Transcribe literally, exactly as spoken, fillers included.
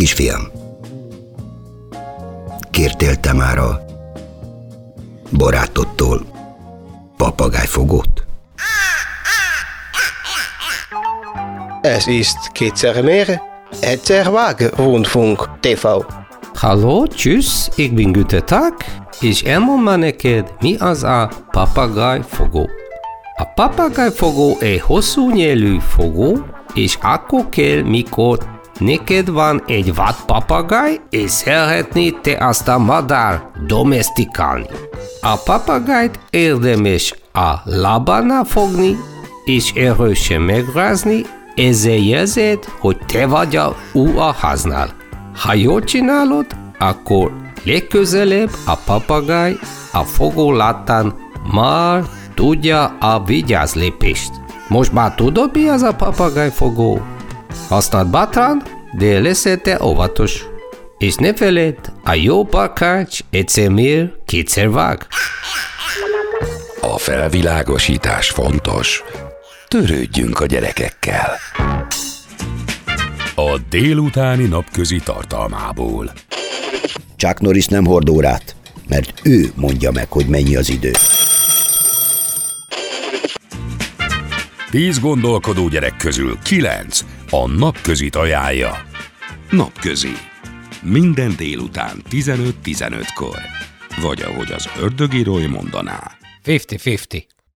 Kisfiam, kértél te már a barátodtól papagájfogót? Ez ist kétszer mehr, egyszer vág, Rundfunk té vé. Halló, tschüss, ich bin Günther Tak, és elmondom neked, mi az a papagájfogó. A papagájfogó egy hosszú nyelű fogó, és akkor kell, mikor neked van egy vadpapagáj, és szeretnéd te azt a madár domestikálni. A papagájt érdemes a lábánál fogni, és erősen megrázni, ezzel jelzed, hogy te vagy a uaháznál. Ha jól csinálod, akkor legközelebb a papagáj a fogó láttán már tudja a vigyáz lépést. Most már tudod, mi az a papagájfogó? Használd bátran, de leszel te óvatos. És ne feled, a jó barkács egyszer mér, kétszer vág. A felvilágosítás fontos. Törődjünk a gyerekekkel. A délutáni napközi tartalmából. Chuck Norris nem hord órát, mert ő mondja meg, hogy mennyi az idő. tíz gondolkodó gyerek közül kilenc a napközit ajánlja. Napközi. Minden délután tizenöt tizenötkor. Vagy ahogy az ördögírói mondaná. ötven ötven.